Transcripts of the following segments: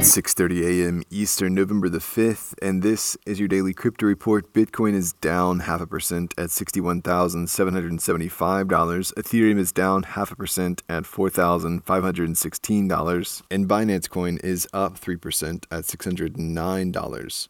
It's 6:30 a.m. Eastern, November the 5th, and this is your daily crypto report. Bitcoin is down 0.5% at $61,775. Ethereum is down 0.5% at $4,516. And Binance Coin is up 3% at $609.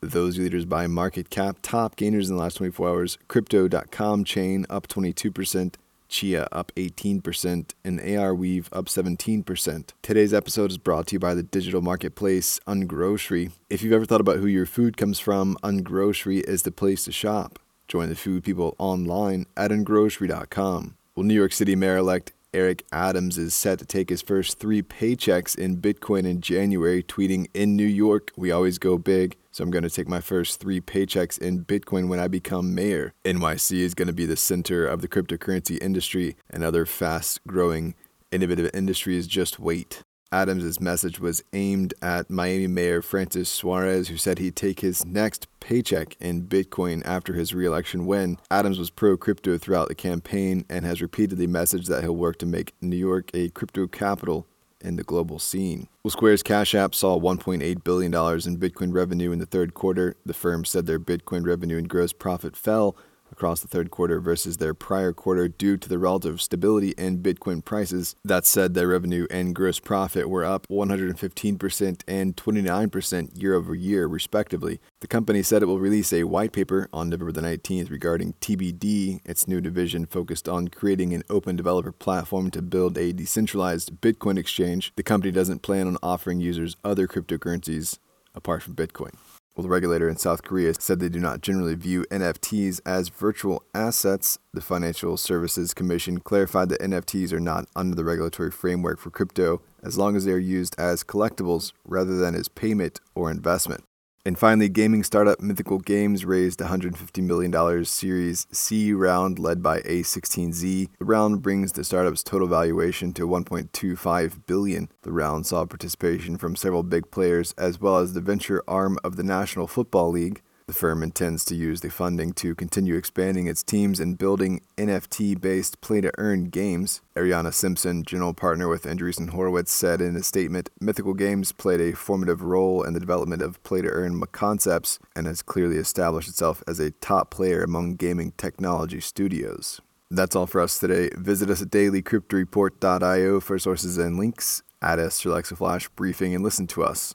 Those leaders by market cap, top gainers in the last 24 hours, Crypto.com chain up 22%. Chia up 18%, and ARweave up 17%. Today's episode is brought to you by the digital marketplace UnGrocery. If you've ever thought about who your food comes from, UnGrocery is the place to shop. Join the food people online at ungrocery.com. Well, New York City Mayor-elect Eric Adams is set to take his first 3 paychecks in Bitcoin in January, tweeting, "In New York, we always go big. So I'm going to take my first 3 paychecks in Bitcoin when I become mayor. NYC is going to be the center of the cryptocurrency industry, and other fast-growing, innovative industries just wait." Adams' message was aimed at Miami Mayor Francis Suarez, who said he'd take his next paycheck in Bitcoin after his re-election win. Adams was pro-crypto throughout the campaign and has repeatedly messaged that he'll work to make New York a crypto capital in the global scene. Well, Square's Cash App saw $1.8 billion in Bitcoin revenue in the third quarter. The firm said their Bitcoin revenue and gross profit fell across the third quarter versus their prior quarter due to the relative stability in Bitcoin prices. That said, their revenue and gross profit were up 115% and 29% year over year, respectively. The company said it will release a white paper on November the 19th regarding TBD, its new division focused on creating an open developer platform to build a decentralized Bitcoin exchange. The company doesn't plan on offering users other cryptocurrencies apart from Bitcoin. Well, the regulator in South Korea said they do not generally view NFTs as virtual assets. The Financial Services Commission clarified that NFTs are not under the regulatory framework for crypto as long as they are used as collectibles rather than as payment or investment. And finally, gaming startup Mythical Games raised $150 million Series C round led by A16Z. The round brings the startup's total valuation to $1.25 billion. The round saw participation from several big players as well as the venture arm of the National Football League. The firm intends to use the funding to continue expanding its teams and building NFT-based play-to-earn games. Ariana Simpson, general partner with Andreessen Horowitz, said in a statement, "Mythical Games played a formative role in the development of play-to-earn concepts and has clearly established itself as a top player among gaming technology studios." That's all for us today. Visit us at dailycryptoreport.io for sources and links. Add us to Alexa Flash Briefing and listen to us